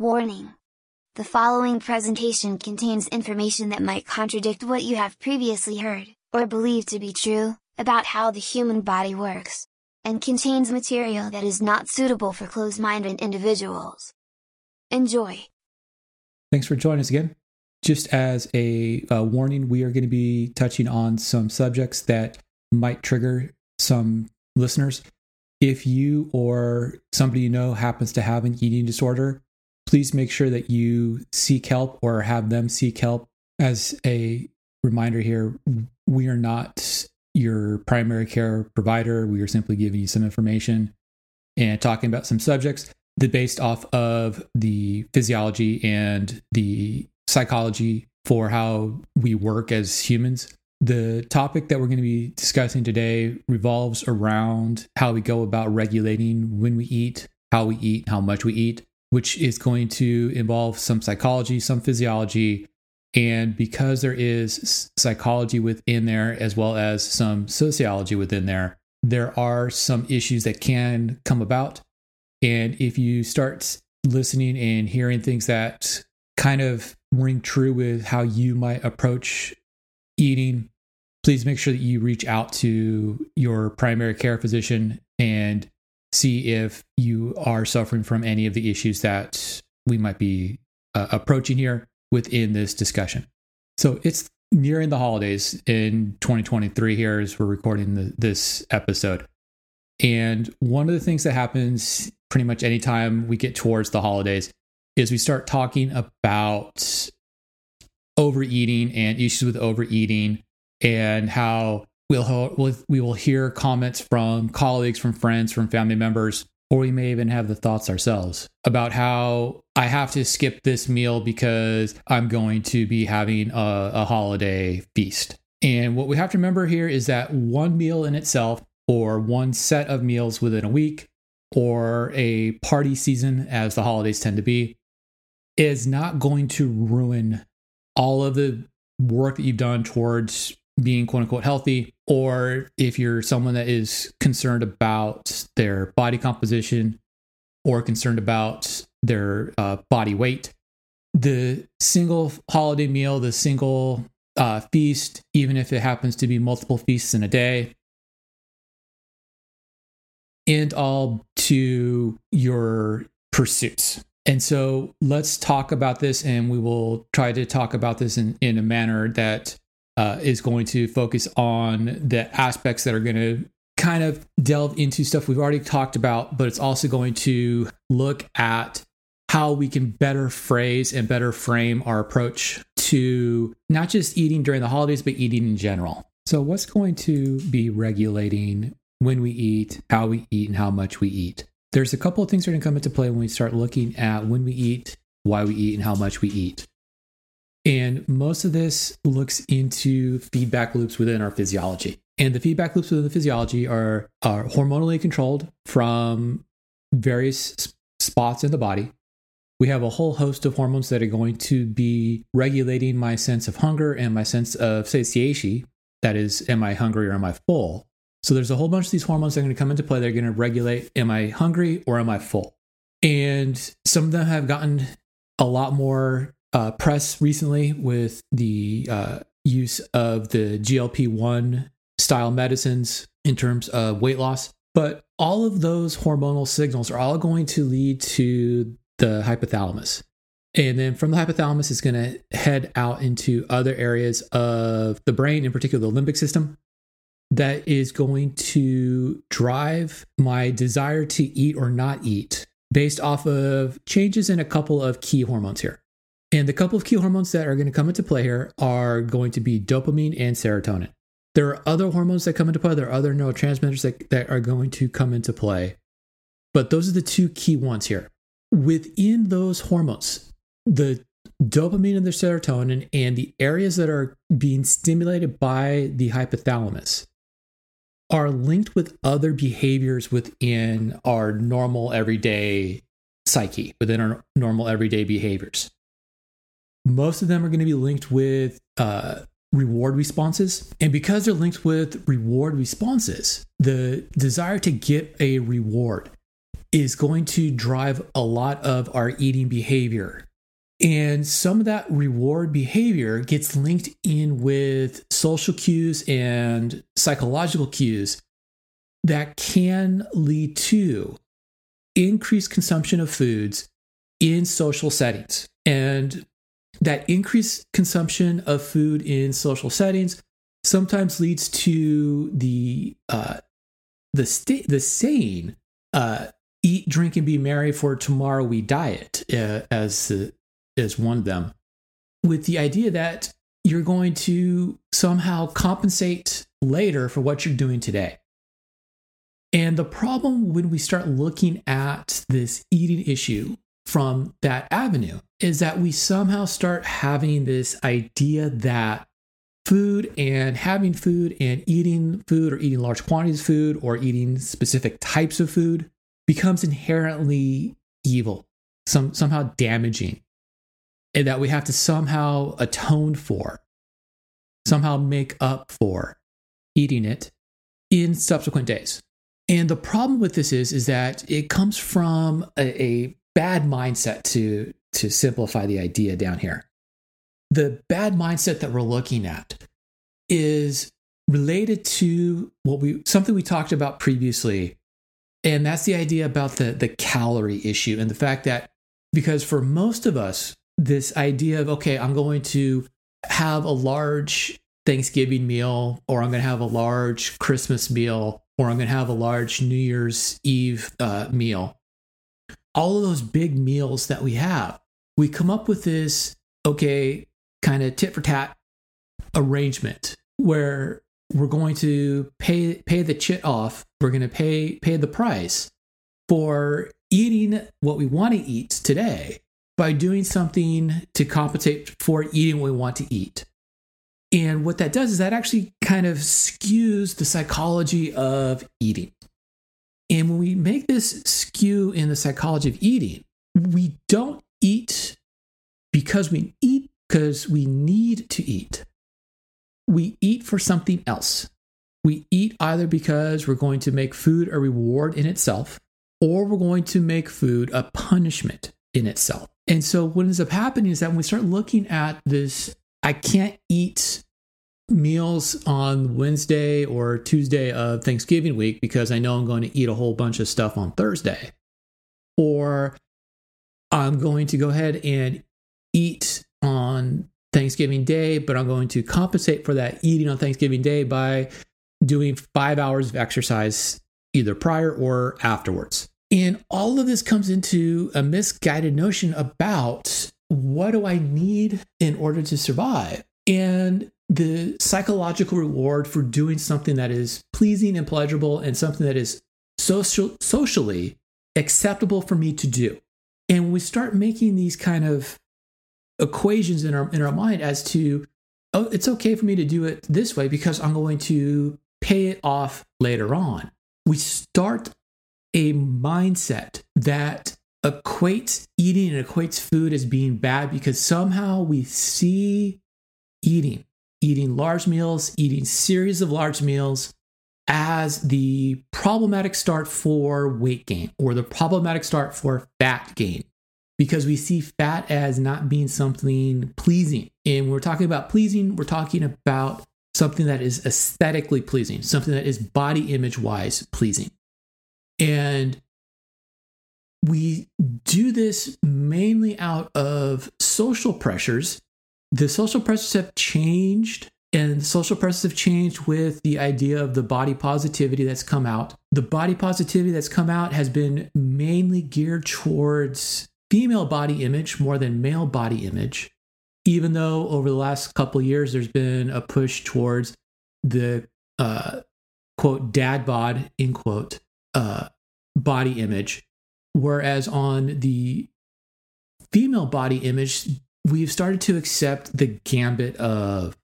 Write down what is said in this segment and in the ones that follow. Warning! The following presentation contains information that might contradict what you have previously heard, or believed to be true, about how the human body works, and contains material that is not suitable for closed-minded individuals. Enjoy! Thanks for joining us again. Just as a warning, we are going to be touching on some subjects that might trigger some listeners. If you or somebody you know happens to have an eating disorder, please make sure that you seek help or have them seek help. As a reminder here, we are not your primary care provider. We are simply giving you some information and talking about some subjects that based off of the physiology and the psychology for how we work as humans. The topic that we're going to be discussing today revolves around how we go about regulating when we eat, how we eat, how much we eat, which is going to involve some psychology, some physiology, and because there is psychology within there as well as some sociology within there, there are some issues that can come about. And if you start listening and hearing things that kind of ring true with how you might approach eating, please make sure that you reach out to your primary care physician and see if you are suffering from any of the issues that we might be approaching here within this discussion. So it's nearing the holidays in 2023 here as we're recording this episode. And one of the things that happens pretty much anytime we get towards the holidays is we start talking about overeating and issues with overeating and how we will hear comments from colleagues, from friends, from family members, or we may even have the thoughts ourselves about how I have to skip this meal because I'm going to be having a holiday feast. And what we have to remember here is that one meal in itself, or one set of meals within a week, or a party season, as the holidays tend to be, is not going to ruin all of the work that you've done towards being quote unquote healthy, or if you're someone that is concerned about their body composition or concerned about their body weight. The single holiday meal, the single feast, even if it happens to be multiple feasts in a day, and all to your pursuits. And so let's talk about this, and we will try to talk about this in a manner that is going to focus on the aspects that are going to kind of delve into stuff we've already talked about, but it's also going to look at how we can better phrase and better frame our approach to not just eating during the holidays, but eating in general. So what's going to be regulating when we eat, how we eat, and how much we eat? There's a couple of things that are going to come into play when we start looking at when we eat, why we eat, and how much we eat. And most of this looks into feedback loops within our physiology. And the feedback loops within the physiology are hormonally controlled from various spots in the body. We have a whole host of hormones that are going to be regulating my sense of hunger and my sense of satiation. That is, am I hungry or am I full? So there's a whole bunch of these hormones that are going to come into play. They're going to regulate, am I hungry or am I full? And some of them have gotten a lot more press recently with the use of the GLP-1 style medicines in terms of weight loss. But all of those hormonal signals are all going to lead to the hypothalamus. And then from the hypothalamus, it's going to head out into other areas of the brain, in particular the limbic system, that is going to drive my desire to eat or not eat based off of changes in a couple of key hormones here. And the couple of key hormones that are going to come into play here are going to be dopamine and serotonin. There are other hormones that come into play. There are other neurotransmitters that are going to come into play. But those are the two key ones here. Within those hormones, the dopamine and the serotonin and the areas that are being stimulated by the hypothalamus are linked with other behaviors within our normal everyday psyche, within our normal everyday behaviors. Most of them are going to be linked with reward responses. And because they're linked with reward responses, the desire to get a reward is going to drive a lot of our eating behavior. And some of that reward behavior gets linked in with social cues and psychological cues that can lead to increased consumption of foods in social settings. And that increased consumption of food in social settings sometimes leads to the saying, eat, drink, and be merry, for tomorrow we diet, as one of them, with the idea that you're going to somehow compensate later for what you're doing today. And the problem when we start looking at this eating issue from that avenue is that we somehow start having this idea that food and having food or eating large quantities of food or eating specific types of food becomes inherently evil, somehow damaging, and that we have to somehow atone for, somehow make up for eating it in subsequent days. And the problem with this is that it comes from a bad mindset, to simplify the idea down here. The bad mindset that we're looking at is related to something we talked about previously, and that's the idea about the calorie issue, and the fact that, because for most of us, this idea of, okay, I'm going to have a large Thanksgiving meal, or I'm going to have a large Christmas meal, or I'm going to have a large New Year's Eve meal. All of those big meals that we have, we come up with this, okay, kind of tit for tat arrangement where we're going to pay the chit off. We're going to pay the price for eating what we want to eat today by doing something to compensate for eating what we want to eat. And what that does is that actually kind of skews the psychology of eating. And when we make this skew in the psychology of eating, we don't eat because we need to eat. We eat for something else. We eat either because we're going to make food a reward in itself, or we're going to make food a punishment in itself. And so what ends up happening is that when we start looking at this, I can't eat meals on Wednesday or Tuesday of Thanksgiving week because I know I'm going to eat a whole bunch of stuff on Thursday, or I'm going to go ahead and eat on Thanksgiving Day, but I'm going to compensate for that eating on Thanksgiving Day by doing 5 hours of exercise either prior or afterwards. And all of this comes into a misguided notion about what do I need in order to survive, and the psychological reward for doing something that is pleasing and pleasurable and something that is socially acceptable for me to do. And when we start making these kind of equations in our mind as to, oh, it's okay for me to do it this way because I'm going to pay it off later on, we start a mindset that equates eating and equates food as being bad because somehow we see eating large meals, eating series of large meals as the problematic start for weight gain or the problematic start for fat gain, because we see fat as not being something pleasing. And when we're talking about pleasing, we're talking about something that is aesthetically pleasing, something that is body image-wise pleasing. And we do this mainly out of social pressures. The social pressures have changed, and the social pressures have changed with the idea of the body positivity that's come out. The body positivity that's come out has been mainly geared towards female body image more than male body image, even though over the last couple of years, there's been a push towards the, quote, dad bod, end quote, body image, whereas on the female body image, we've started to accept the gambit of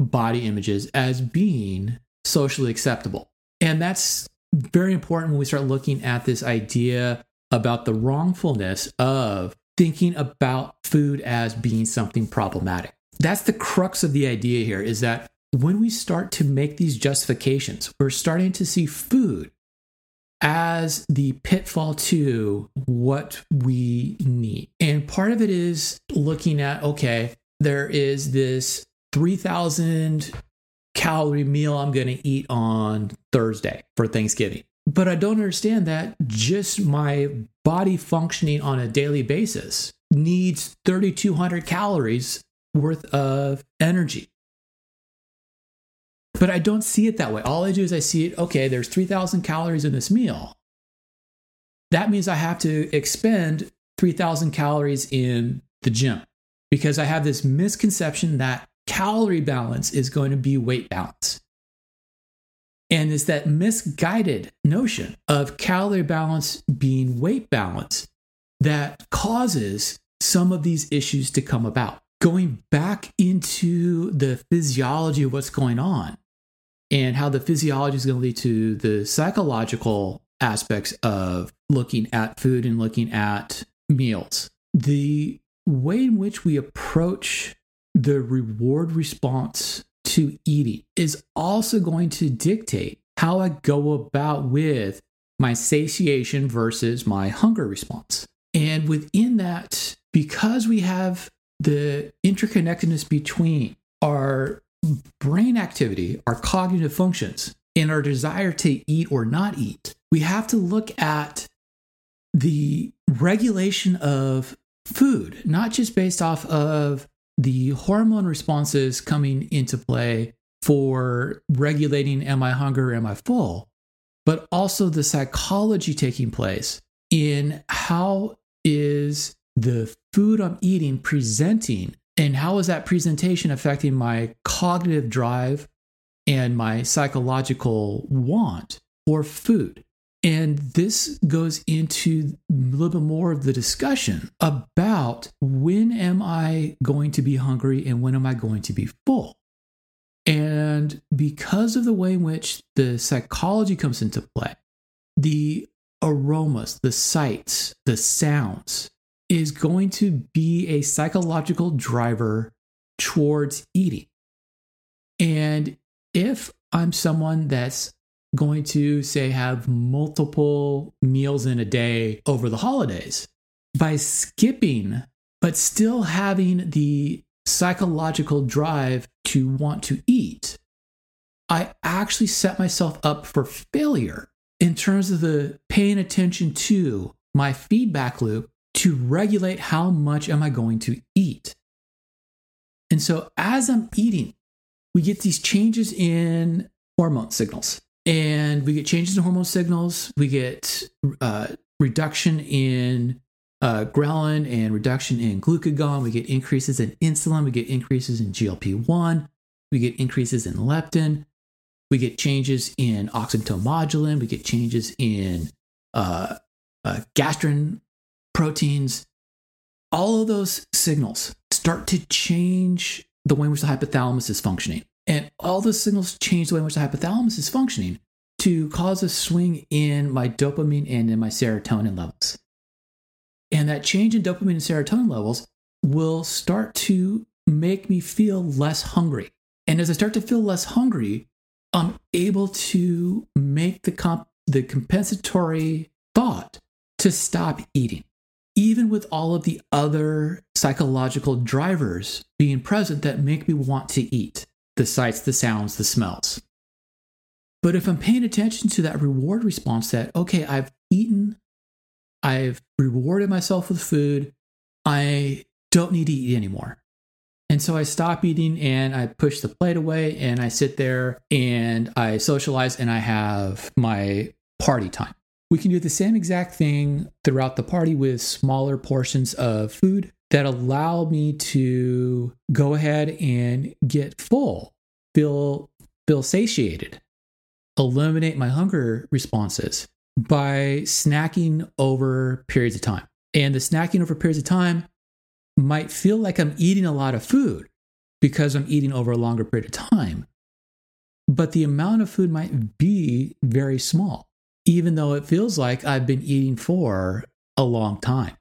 body images as being socially acceptable. And that's very important when we start looking at this idea about the wrongfulness of thinking about food as being something problematic. That's the crux of the idea here, is that when we start to make these justifications, we're starting to see food as the pitfall to what we need. And part of it is looking at, okay, there is this 3,000 calorie meal I'm going to eat on Thursday for Thanksgiving. But I don't understand that just my body functioning on a daily basis needs 3,200 calories worth of energy. But I don't see it that way. All I do is I see it, okay, there's 3,000 calories in this meal. That means I have to expend 3,000 calories in the gym, because I have this misconception that calorie balance is going to be weight balance. And it's that misguided notion of calorie balance being weight balance that causes some of these issues to come about. Going back into the physiology of what's going on and how the physiology is going to lead to the psychological aspects of looking at food and looking at meals. The way in which we approach the reward response to eating is also going to dictate how I go about with my satiation versus my hunger response. And within that, because we have the interconnectedness between our brain activity, our cognitive functions, and our desire to eat or not eat, we have to look at the regulation of food, not just based off of the hormone responses coming into play for regulating, am I hungry, am I full, but also the psychology taking place in how is the food I'm eating presenting, and how is that presentation affecting my cognitive drive and my psychological want for food. And this goes into a little bit more of the discussion about when am I going to be hungry and when am I going to be full. And because of the way in which the psychology comes into play, the aromas, the sights, the sounds is going to be a psychological driver towards eating. And if I'm someone that's going to, say, have multiple meals in a day over the holidays, by skipping but still having the psychological drive to want to eat, I actually set myself up for failure in terms of the paying attention to my feedback loop to regulate how much am I going to eat. And so as I'm eating, we get these changes in hormone signals. And we get changes in hormone signals. We get reduction in ghrelin and reduction in glucagon. We get increases in insulin. We get increases in GLP-1. We get increases in leptin. We get changes in oxyntomodulin. We get changes in gastrin proteins. All of those signals start to change the way in which the hypothalamus is functioning. And all the signals change the way in which the hypothalamus is functioning to cause a swing in my dopamine and in my serotonin levels. And that change in dopamine and serotonin levels will start to make me feel less hungry. And as I start to feel less hungry, I'm able to make the compensatory thought to stop eating, even with all of the other psychological drivers being present that make me want to eat. The sights, the sounds, the smells. But if I'm paying attention to that reward response that, okay, I've eaten, I've rewarded myself with food, I don't need to eat anymore. And so I stop eating and I push the plate away and I sit there and I socialize and I have my party time. We can do the same exact thing throughout the party with smaller portions of food that allow me to go ahead and get full, feel satiated, eliminate my hunger responses by snacking over periods of time. And the snacking over periods of time might feel like I'm eating a lot of food because I'm eating over a longer period of time, but the amount of food might be very small, even though it feels like I've been eating for a long time.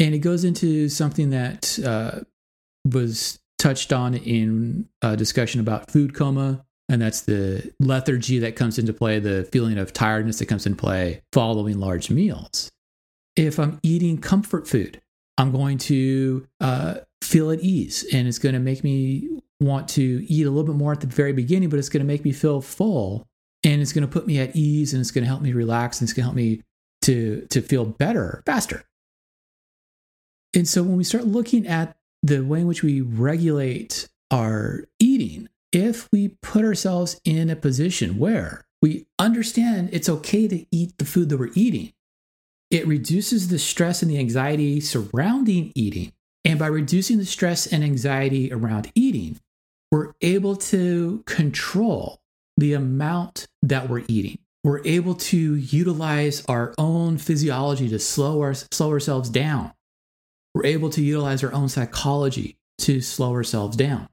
And it goes into something that was touched on in a discussion about food coma And that's the lethargy that comes into play, the feeling of tiredness that comes into play following large meals. If I'm eating comfort food, I'm going to feel at ease, and it's going to make me want to eat a little bit more at the very beginning, but it's going to make me feel full, and it's going to put me at ease, and it's going to help me relax, and it's going to help me to feel better faster. And so when we start looking at the way in which we regulate our eating, if we put ourselves in a position where we understand it's okay to eat the food that we're eating, it reduces the stress and the anxiety surrounding eating. And by reducing the stress and anxiety around eating, we're able to control the amount that we're eating. We're able to utilize our own physiology to slow ourselves down. We're able to utilize our own psychology to slow ourselves down.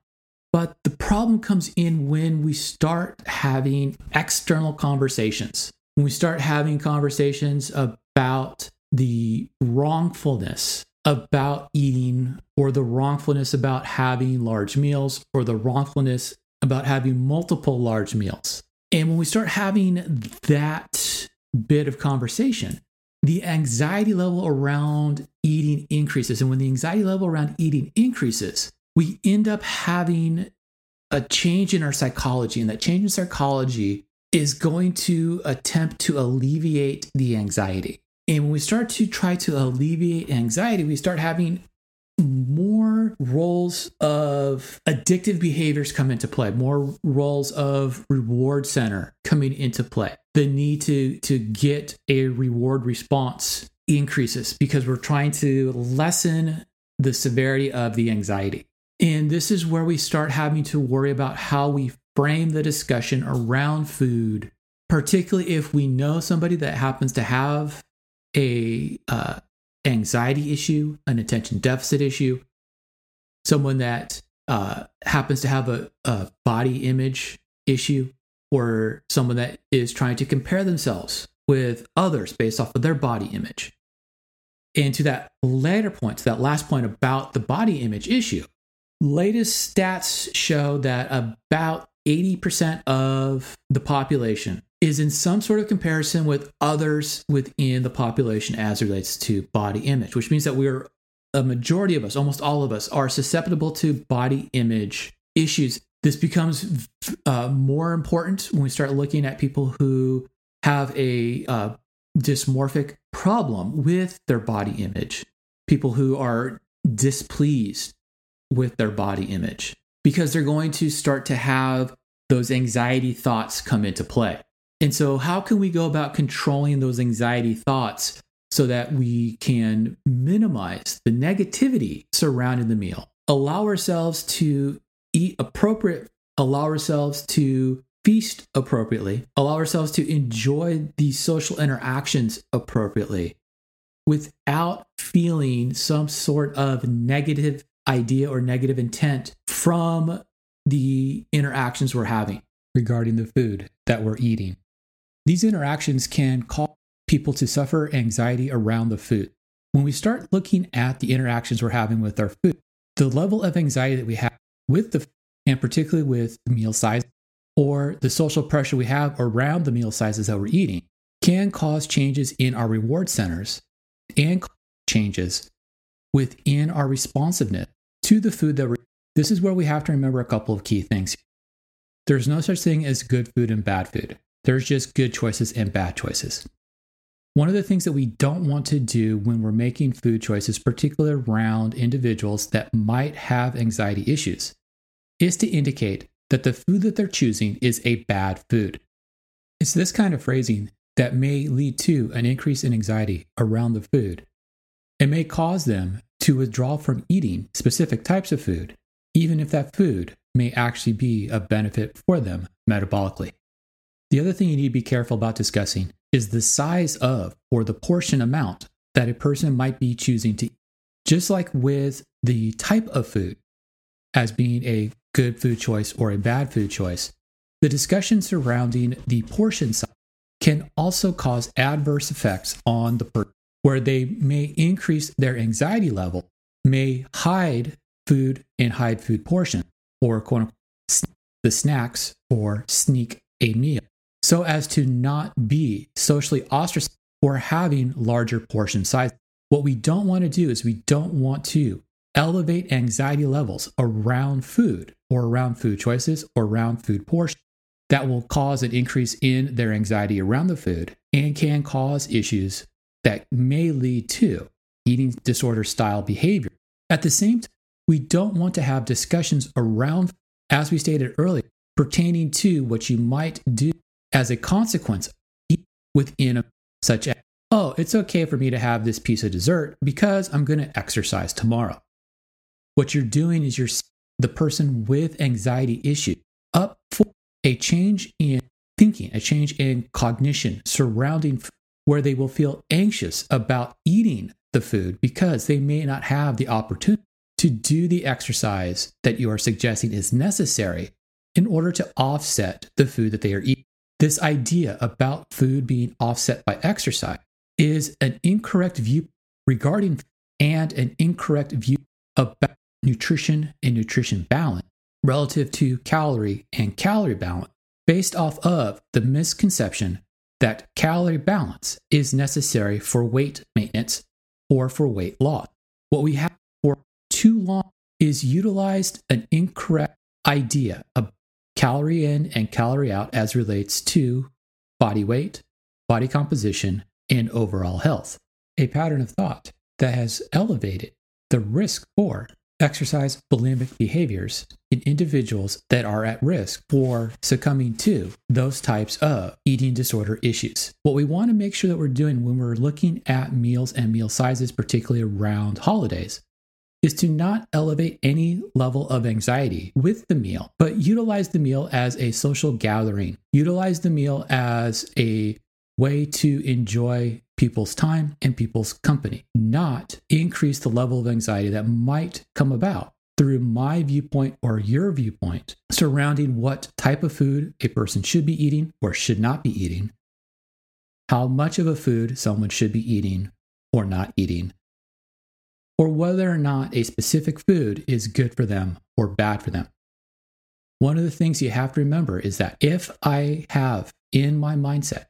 But the problem comes in when we start having external conversations, when we start having conversations about the wrongfulness about eating, or the wrongfulness about having large meals, or the wrongfulness about having multiple large meals. And when we start having that bit of conversation, the anxiety level around eating increases. And when the anxiety level around eating increases, we end up having a change in our psychology. And that change in psychology is going to attempt to alleviate the anxiety. And when we start to try to alleviate anxiety, we start having more roles of addictive behaviors come into play, more roles of reward center coming into play. The need to get a reward response increases because we're trying to lessen the severity of the anxiety. And this is where we start having to worry about how we frame the discussion around food, particularly if we know somebody that happens to have a anxiety issue, an attention deficit issue, someone that happens to have a body image issue, or someone that is trying to compare themselves with others based off of their body image. And to that later point, to that last point about the body image issue, latest stats show that about 80% of the population is in some sort of comparison with others within the population as relates to body image, which means that we're, a majority of us, almost all of us, are susceptible to body image issues. This becomes more important when we start looking at people who have a dysmorphic problem with their body image, people who are displeased with their body image, because they're going to start to have those anxiety thoughts come into play. And so how can we go about controlling those anxiety thoughts so that we can minimize the negativity surrounding the meal, allow ourselves to eat appropriate, allow ourselves to feast appropriately, allow ourselves to enjoy the social interactions appropriately without feeling some sort of negative idea or negative intent from the interactions we're having regarding the food that we're eating? These interactions can cause people to suffer anxiety around the food. When we start looking at the interactions we're having with our food, the level of anxiety that we have with the food, and particularly with the meal size, or the social pressure we have around the meal sizes that we're eating, can cause changes in our reward centers and changes within our responsiveness to the food that we're eating. This is where we have to remember a couple of key things. There's no such thing as good food and bad food. There's just good choices and bad choices. One of the things that we don't want to do when we're making food choices, particularly around individuals that might have anxiety issues, is to indicate that the food that they're choosing is a bad food. It's this kind of phrasing that may lead to an increase in anxiety around the food. It may cause them to withdraw from eating specific types of food, even if that food may actually be a benefit for them metabolically. The other thing you need to be careful about discussing is the size of, or the portion amount that a person might be choosing to eat. Just like with the type of food as being a good food choice or a bad food choice, the discussion surrounding the portion size can also cause adverse effects on the person, where they may increase their anxiety level, may hide food and hide food portion, or quote unquote the snacks or sneak a meal so as to not be socially ostracized or having larger portion sizes. What we don't want to do is we don't want to elevate anxiety levels around food or around food choices or around food portions. That will cause an increase in their anxiety around the food and can cause issues that may lead to eating disorder style behavior. At the same time, we don't want to have discussions around, as we stated earlier, pertaining to what you might do as a consequence within a, such as, oh, it's okay for me to have this piece of dessert because I'm going to exercise tomorrow. What you're doing is you're setting the person with anxiety issue up for a change in thinking, a change in cognition surrounding food, where they will feel anxious about eating the food because they may not have the opportunity to do the exercise that you are suggesting is necessary in order to offset the food that they are eating. This idea about food being offset by exercise is an incorrect view regarding food and an incorrect view about nutrition and nutrition balance relative to calorie and calorie balance based off of the misconception that calorie balance is necessary for weight maintenance or for weight loss. What we have for too long is utilized an incorrect idea of calorie in and calorie out as relates to body weight, body composition, and overall health. A pattern of thought that has elevated the risk for exercise bulimic behaviors in individuals that are at risk for succumbing to those types of eating disorder issues. What we want to make sure that we're doing when we're looking at meals and meal sizes, particularly around holidays, is to not elevate any level of anxiety with the meal, but utilize the meal as a social gathering, utilize the meal as a way to enjoy people's time and people's company, not increase the level of anxiety that might come about through my viewpoint or your viewpoint surrounding what type of food a person should be eating or should not be eating, how much of a food someone should be eating or not eating, or whether or not a specific food is good for them or bad for them. One of the things you have to remember is that if I have in my mindset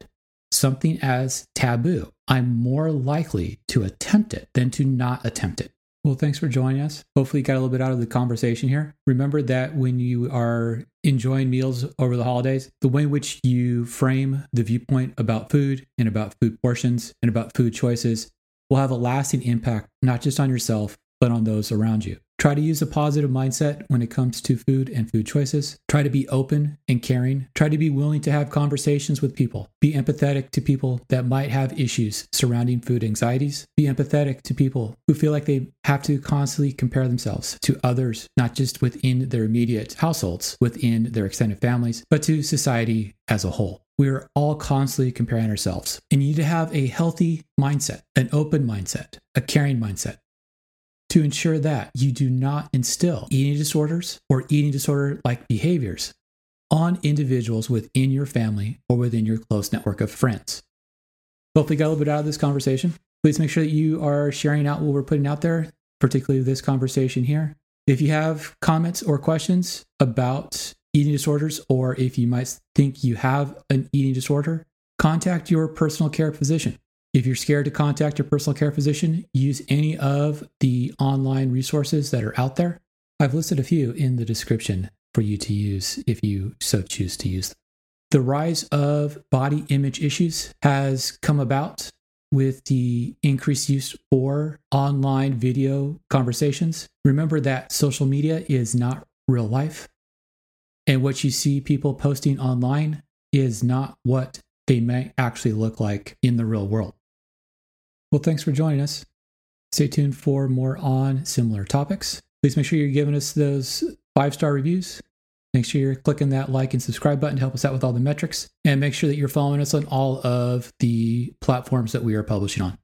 something as taboo, I'm more likely to attempt it than to not attempt it. Well, thanks for joining us. Hopefully you got a little bit out of the conversation here. Remember that when you are enjoying meals over the holidays, the way in which you frame the viewpoint about food and about food portions and about food choices will have a lasting impact, not just on yourself, but on those around you. Try to use a positive mindset when it comes to food and food choices. Try to be open and caring. Try to be willing to have conversations with people. Be empathetic to people that might have issues surrounding food anxieties. Be empathetic to people who feel like they have to constantly compare themselves to others, not just within their immediate households, within their extended families, but to society as a whole. We are all constantly comparing ourselves. And you need to have a healthy mindset, an open mindset, a caring mindset, to ensure that you do not instill eating disorders or eating disorder-like behaviors on individuals within your family or within your close network of friends. Hopefully you got a little bit out of this conversation. Please make sure that you are sharing out what we're putting out there, particularly this conversation here. If you have comments or questions about eating disorders, or if you might think you have an eating disorder, contact your personal care physician. If you're scared to contact your personal care physician, use any of the online resources that are out there. I've listed a few in the description for you to use if you so choose to use them. The rise of body image issues has come about with the increased use for online video conversations. Remember that social media is not real life, and what you see people posting online is not what they may actually look like in the real world. Well, thanks for joining us. Stay tuned for more on similar topics. Please make sure you're giving us those 5-star reviews. Make sure you're clicking that like and subscribe button to help us out with all the metrics. And make sure that you're following us on all of the platforms that we are publishing on.